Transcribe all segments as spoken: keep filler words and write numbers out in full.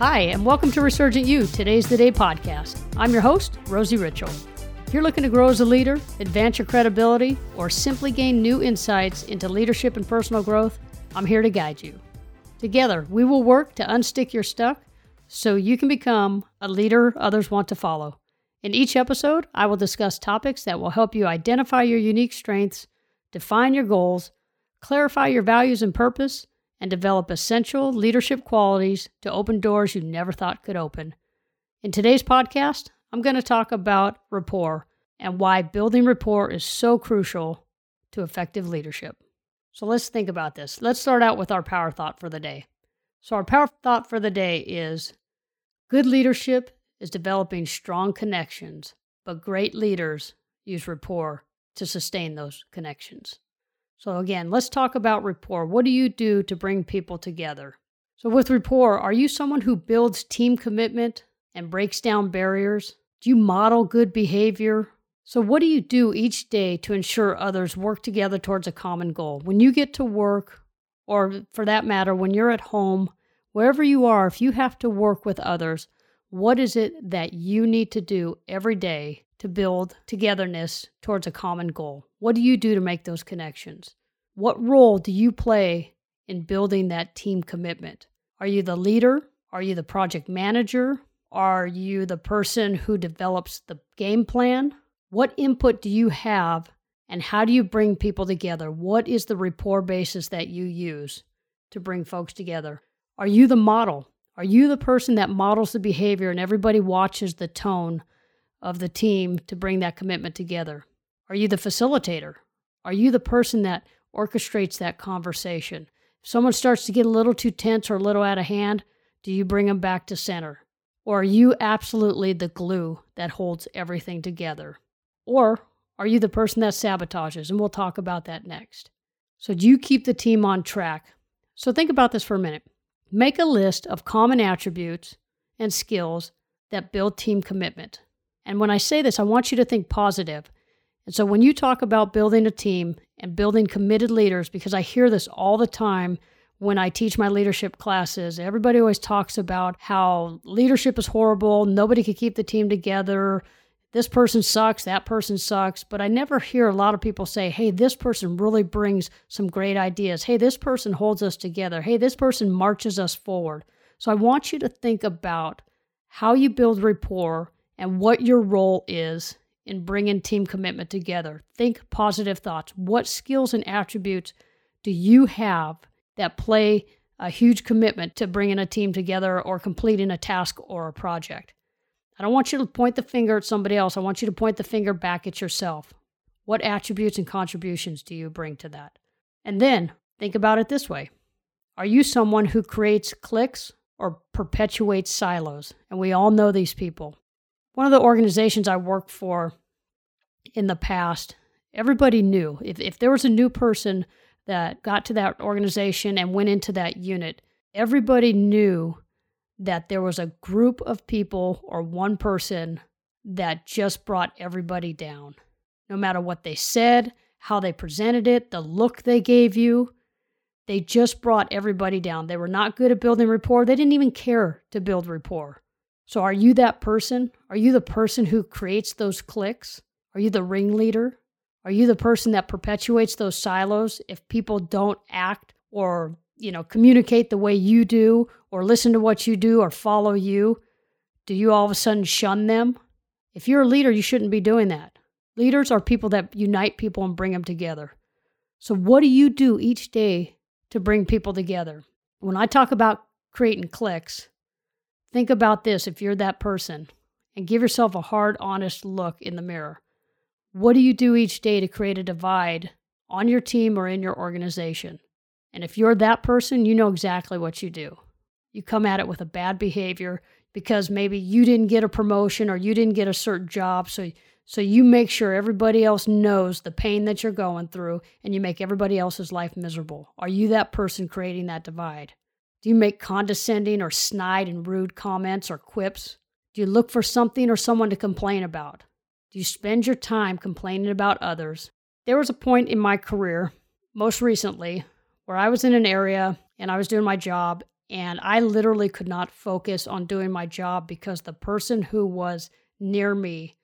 Hi, and welcome to Resurgent You, Today's the Day podcast. I'm your host, Rosie Richel. If you're looking to grow as a leader, advance your credibility, or simply gain new insights into leadership and personal growth, I'm here to guide you. Together, we will work to unstick your stuck so you can become a leader others want to follow. In each episode, I will discuss topics that will help you identify your unique strengths, define your goals, clarify your values and purpose, and develop essential leadership qualities to open doors you never thought could open. In today's podcast, I'm going to talk about rapport and why building rapport is so crucial to effective leadership. So let's think about this. Let's start out with our power thought for the day. So our power thought for the day is, good leadership is developing strong connections, but great leaders use rapport to sustain those connections. So again, let's talk about rapport. What do you do to bring people together? So with rapport, are you someone who builds team commitment and breaks down barriers? Do you model good behavior? So what do you do each day to ensure others work together towards a common goal? When you get to work, or for that matter, when you're at home, wherever you are, if you have to work with others, what is it that you need to do every day to build togetherness towards a common goal? What do you do to make those connections? What role do you play in building that team commitment? Are you the leader? Are you the project manager? Are you the person who develops the game plan? What input do you have, and how do you bring people together? What is the rapport basis that you use to bring folks together? Are you the model? Are you the person that models the behavior and everybody watches the tone of the team to bring that commitment together? Are you the facilitator? Are you the person that orchestrates that conversation? If someone starts to get a little too tense or a little out of hand, do you bring them back to center? Or are you absolutely the glue that holds everything together? Or are you the person that sabotages? And we'll talk about that next. So do you keep the team on track? So think about this for a minute. Make a list of common attributes and skills that build team commitment. And when I say this, I want you to think positive. And so when you talk about building a team and building committed leaders, because I hear this all the time when I teach my leadership classes, everybody always talks about how leadership is horrible, nobody can keep the team together, this person sucks, that person sucks. But I never hear a lot of people say, hey, this person really brings some great ideas. Hey, this person holds us together. Hey, this person marches us forward. So I want you to think about how you build rapport and what your role is in bringing team commitment together. Think positive thoughts. What skills and attributes do you have that play a huge commitment to bringing a team together or completing a task or a project? I don't want you to point the finger at somebody else. I want you to point the finger back at yourself. What attributes and contributions do you bring to that? And then think about it this way. Are you someone who creates cliques or perpetuates silos? And we all know these people. One of the organizations I worked for in the past, everybody knew. If, if there was a new person that got to that organization and went into that unit, everybody knew that there was a group of people or one person that just brought everybody down. No matter what they said, how they presented it, the look they gave you, they just brought everybody down. They were not good at building rapport. They didn't even care to build rapport. So are you that person? Are you the person who creates those cliques? Are you the ringleader? Are you the person that perpetuates those silos? If people don't act or, you know, communicate the way you do or listen to what you do or follow you, do you all of a sudden shun them? If you're a leader, you shouldn't be doing that. Leaders are people that unite people and bring them together. So what do you do each day to bring people together? When I talk about creating cliques, think about this if you're that person, and give yourself a hard, honest look in the mirror. What do you do each day to create a divide on your team or in your organization? And if you're that person, you know exactly what you do. You come at it with a bad behavior because maybe you didn't get a promotion or you didn't get a certain job, so, so you make sure everybody else knows the pain that you're going through, and you make everybody else's life miserable. Are you that person creating that divide? Do you make condescending or snide and rude comments or quips? Do you look for something or someone to complain about? Do you spend your time complaining about others? There was a point in my career, most recently, where I was in an area and I was doing my job And I literally could not focus on doing my job because the person who was near me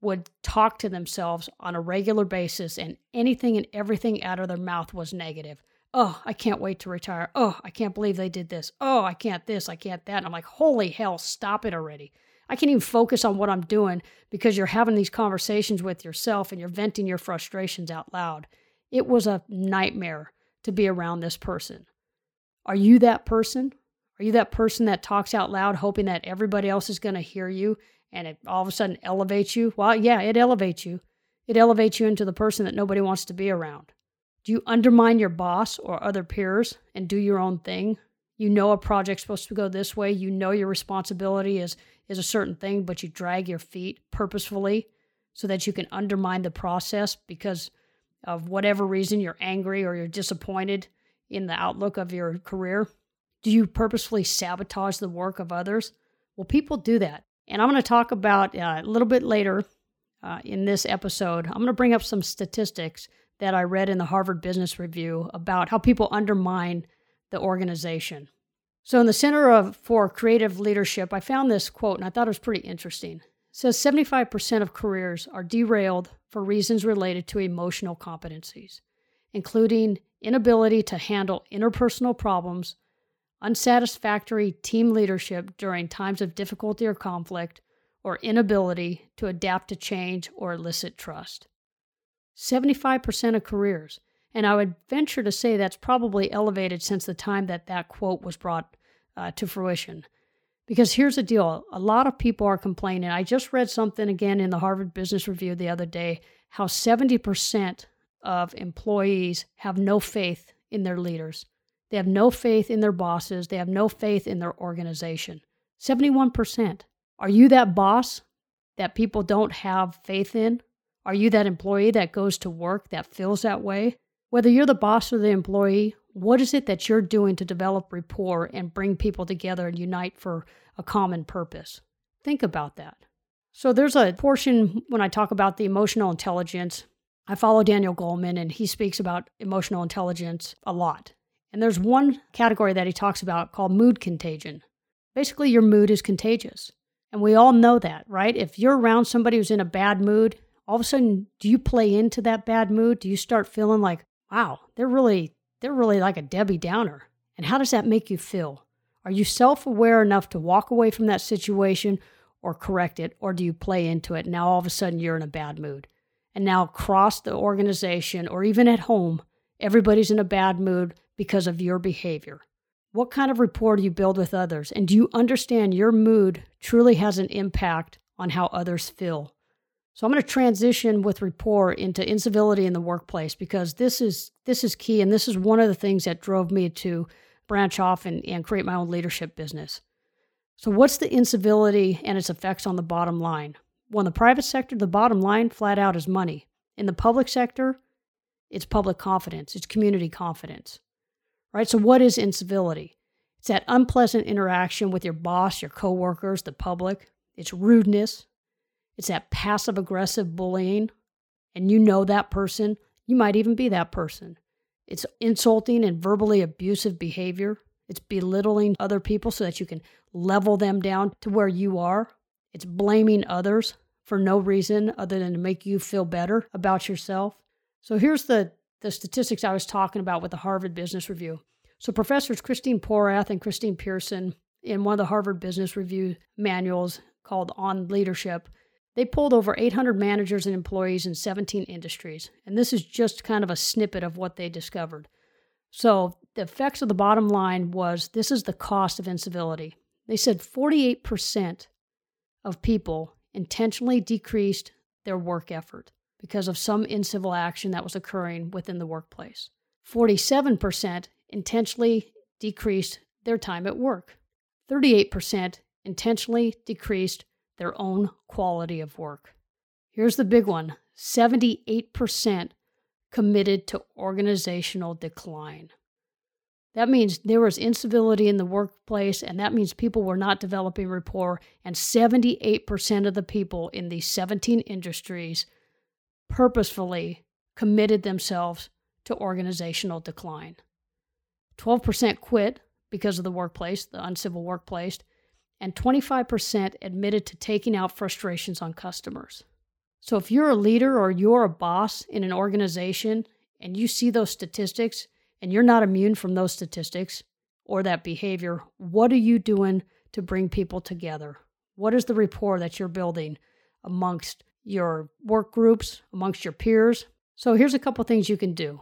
would talk to themselves on a regular basis, and anything and everything out of their mouth was negative. Oh, I can't wait to retire. Oh, I can't believe they did this. Oh, I can't this, I can't that. And I'm like, holy hell, stop it already. I can't even focus on what I'm doing because you're having these conversations with yourself and you're venting your frustrations out loud. It was a nightmare to be around this person. Are you that person? Are you that person that talks out loud hoping that everybody else is going to hear you and it all of a sudden elevates you? Well, yeah, it elevates you. It elevates you into the person that nobody wants to be around. Do you undermine your boss or other peers and do your own thing? You know a project's supposed to go this way. You know your responsibility is, is a certain thing, but you drag your feet purposefully so that you can undermine the process because of whatever reason you're angry or you're disappointed in the outlook of your career. Do you purposefully sabotage the work of others? Well, people do that. And I'm going to talk about uh, a little bit later uh, in this episode, I'm going to bring up some statistics that I read in the Harvard Business Review about how people undermine the organization. So in the Center of, for Creative Leadership, I found this quote, and I thought it was pretty interesting. It says, seventy-five percent of careers are derailed for reasons related to emotional competencies, including inability to handle interpersonal problems, unsatisfactory team leadership during times of difficulty or conflict, or inability to adapt to change or elicit trust. seventy-five percent of careers. And I would venture to say that's probably elevated since the time that that quote was brought uh, to fruition. Because here's the deal. A lot of people are complaining. I just read something again in the Harvard Business Review the other day, how seventy percent of employees have no faith in their leaders. They have no faith in their bosses. They have no faith in their organization. seventy-one percent. Are you that boss that people don't have faith in? Are you that employee that goes to work that feels that way? Whether you're the boss or the employee, what is it that you're doing to develop rapport and bring people together and unite for a common purpose? Think about that. So there's a portion when I talk about the emotional intelligence. I follow Daniel Goleman, and he speaks about emotional intelligence a lot. And there's one category that he talks about called mood contagion. Basically, your mood is contagious. And we all know that, right? If you're around somebody who's in a bad mood, all of a sudden, do you play into that bad mood? Do you start feeling like, wow, they're really they're really like a Debbie Downer? And how does that make you feel? Are you self-aware enough to walk away from that situation or correct it? Or do you play into it? Now, all of a sudden, you're in a bad mood. And now across the organization or even at home, everybody's in a bad mood because of your behavior. What kind of rapport do you build with others? And do you understand your mood truly has an impact on how others feel? So I'm going to transition with rapport into incivility in the workplace because this is this is key, and this is one of the things that drove me to branch off and, and create my own leadership business. So what's the incivility and its effects on the bottom line? Well, in the private sector, the bottom line flat out is money. In the public sector, it's public confidence. It's community confidence, right? So what is incivility? It's that unpleasant interaction with your boss, your coworkers, the public. It's rudeness. It's that passive-aggressive bullying, and you know that person. You might even be that person. It's insulting and verbally abusive behavior. It's belittling other people so that you can level them down to where you are. It's blaming others for no reason other than to make you feel better about yourself. So here's the, the statistics I was talking about with the Harvard Business Review. So professors Christine Porath and Christine Pearson, in one of the Harvard Business Review manuals called On Leadership, they pulled over eight hundred managers and employees in seventeen industries, and this is just kind of a snippet of what they discovered. So the effects of the bottom line was, this is the cost of incivility. They said forty-eight percent of people intentionally decreased their work effort because of some incivil action that was occurring within the workplace. forty-seven percent intentionally decreased their time at work. thirty-eight percent intentionally decreased their own quality of work. Here's the big one, seventy-eight percent committed to organizational decline. That means there was incivility in the workplace, and that means people were not developing rapport, and seventy-eight percent of the people in these seventeen industries purposefully committed themselves to organizational decline. twelve percent quit because of the workplace, the uncivil workplace, and twenty-five percent admitted to taking out frustrations on customers. So if you're a leader or you're a boss in an organization and you see those statistics and you're not immune from those statistics or that behavior, what are you doing to bring people together? What is the rapport that you're building amongst your work groups, amongst your peers? So here's a couple things you can do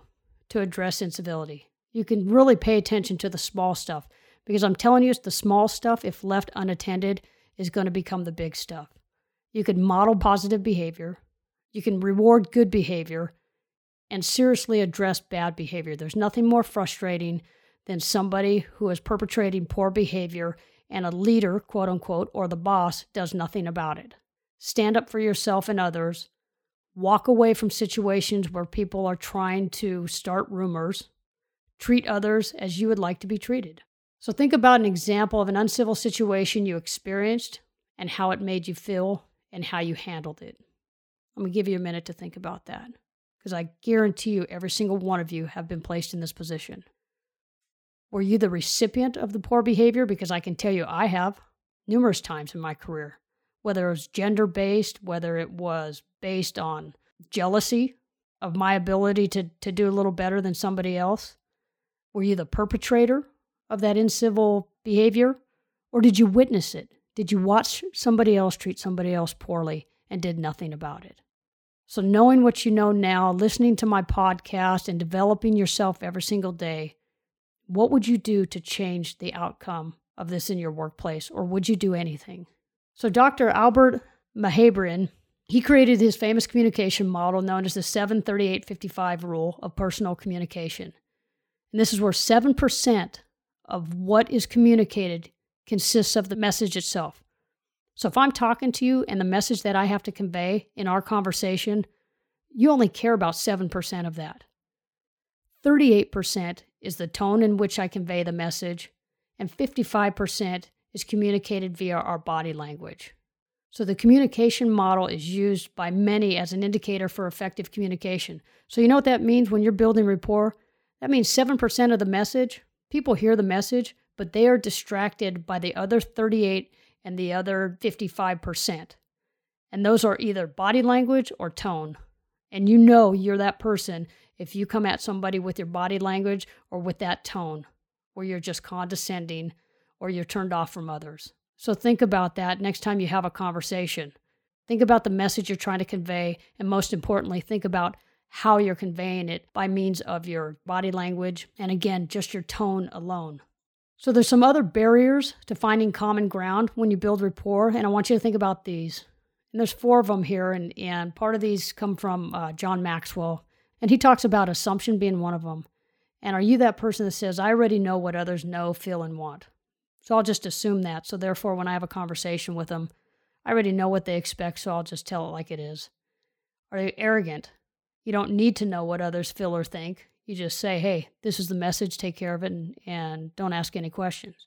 to address incivility. You can really pay attention to the small stuff, because I'm telling you, it's the small stuff, if left unattended, is going to become the big stuff. You can model positive behavior. You can reward good behavior and seriously address bad behavior. There's nothing more frustrating than somebody who is perpetrating poor behavior and a leader, quote unquote, or the boss does nothing about it. Stand up for yourself and others. Walk away from situations where people are trying to start rumors. Treat others as you would like to be treated. So think about an example of an uncivil situation you experienced and how it made you feel and how you handled it. I'm going to give you a minute to think about that, because I guarantee you every single one of you have been placed in this position. Were you the recipient of the poor behavior? Because I can tell you I have numerous times in my career, whether it was gender-based, whether it was based on jealousy of my ability to, to do a little better than somebody else. Were you the perpetrator of that incivil behavior, or did you witness it? Did you watch somebody else treat somebody else poorly and did nothing about it? So knowing what you know now, listening to my podcast, and developing yourself every single day, what would you do to change the outcome of this in your workplace, or would you do anything? So Doctor Albert Mahabrian, he created his famous communication model known as the seven thirty-eight fifty-five rule of personal communication. And this is where seven percent of what is communicated consists of the message itself. So if I'm talking to you and the message that I have to convey in our conversation, you only care about seven percent of that. thirty-eight percent is the tone in which I convey the message, and fifty-five percent is communicated via our body language. So the communication model is used by many as an indicator for effective communication. So you know what that means when you're building rapport? That means seven percent of the message, people hear the message, but they are distracted by the other thirty-eight and the other fifty-five percent. And those are either body language or tone. And you know you're that person if you come at somebody with your body language or with that tone, where you're just condescending or you're turned off from others. So think about that next time you have a conversation. Think about the message you're trying to convey, and most importantly, think about how you're conveying it by means of your body language and, again, just your tone alone. So there's some other barriers to finding common ground when you build rapport, and I want you to think about these. And there's four of them here, and, and part of these come from uh, John Maxwell, and he talks about assumption being one of them. And are you that person that says, I already know what others know, feel, and want? So I'll just assume that. So therefore, when I have a conversation with them, I already know what they expect, so I'll just tell it like it is. Are you arrogant? You don't need to know what others feel or think. You just say, hey, this is the message, take care of it, and, and don't ask any questions.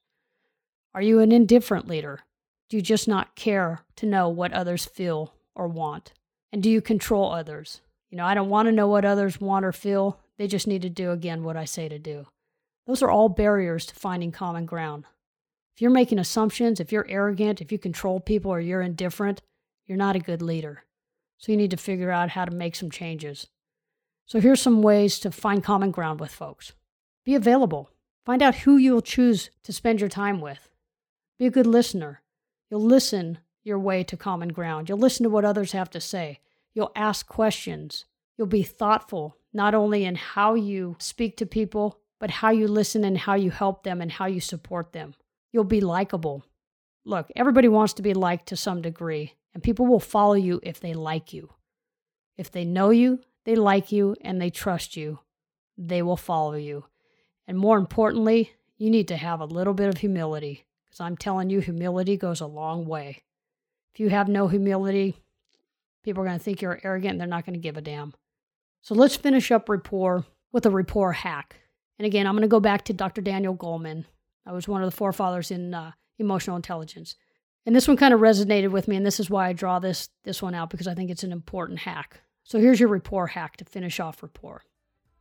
Are you an indifferent leader? Do you just not care to know what others feel or want? And do you control others? You know, I don't want to know what others want or feel. They just need to do, again, what I say to do. Those are all barriers to finding common ground. If you're making assumptions, if you're arrogant, if you control people or you're indifferent, you're not a good leader. So you need to figure out how to make some changes. So here's some ways to find common ground with folks. Be available. Find out who you'll choose to spend your time with. Be a good listener. You'll listen your way to common ground. You'll listen to what others have to say. You'll ask questions. You'll be thoughtful, not only in how you speak to people, but how you listen and how you help them and how you support them. You'll be likable. Look, everybody wants to be liked to some degree, and people will follow you if they like you. If they know you, they like you, and they trust you, they will follow you. And more importantly, you need to have a little bit of humility, because I'm telling you, humility goes a long way. If you have no humility, people are going to think you're arrogant, and they're not going to give a damn. So let's finish up rapport with a rapport hack. And again, I'm going to go back to Doctor Daniel Goleman. I was one of the forefathers in uh, emotional intelligence. And this one kind of resonated with me, and this is why I draw this, this one out, because I think it's an important hack. So here's your rapport hack to finish off rapport.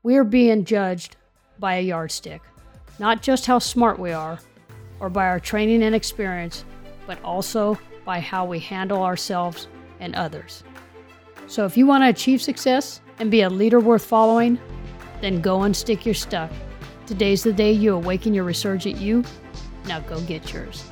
We are being judged by a yardstick. not just how smart we are, or by our training and experience, but also by how we handle ourselves and others. So if you want to achieve success and be a leader worth following, then go unstick your stuff. Today's the day you awaken your resurgent you. Now go get yours.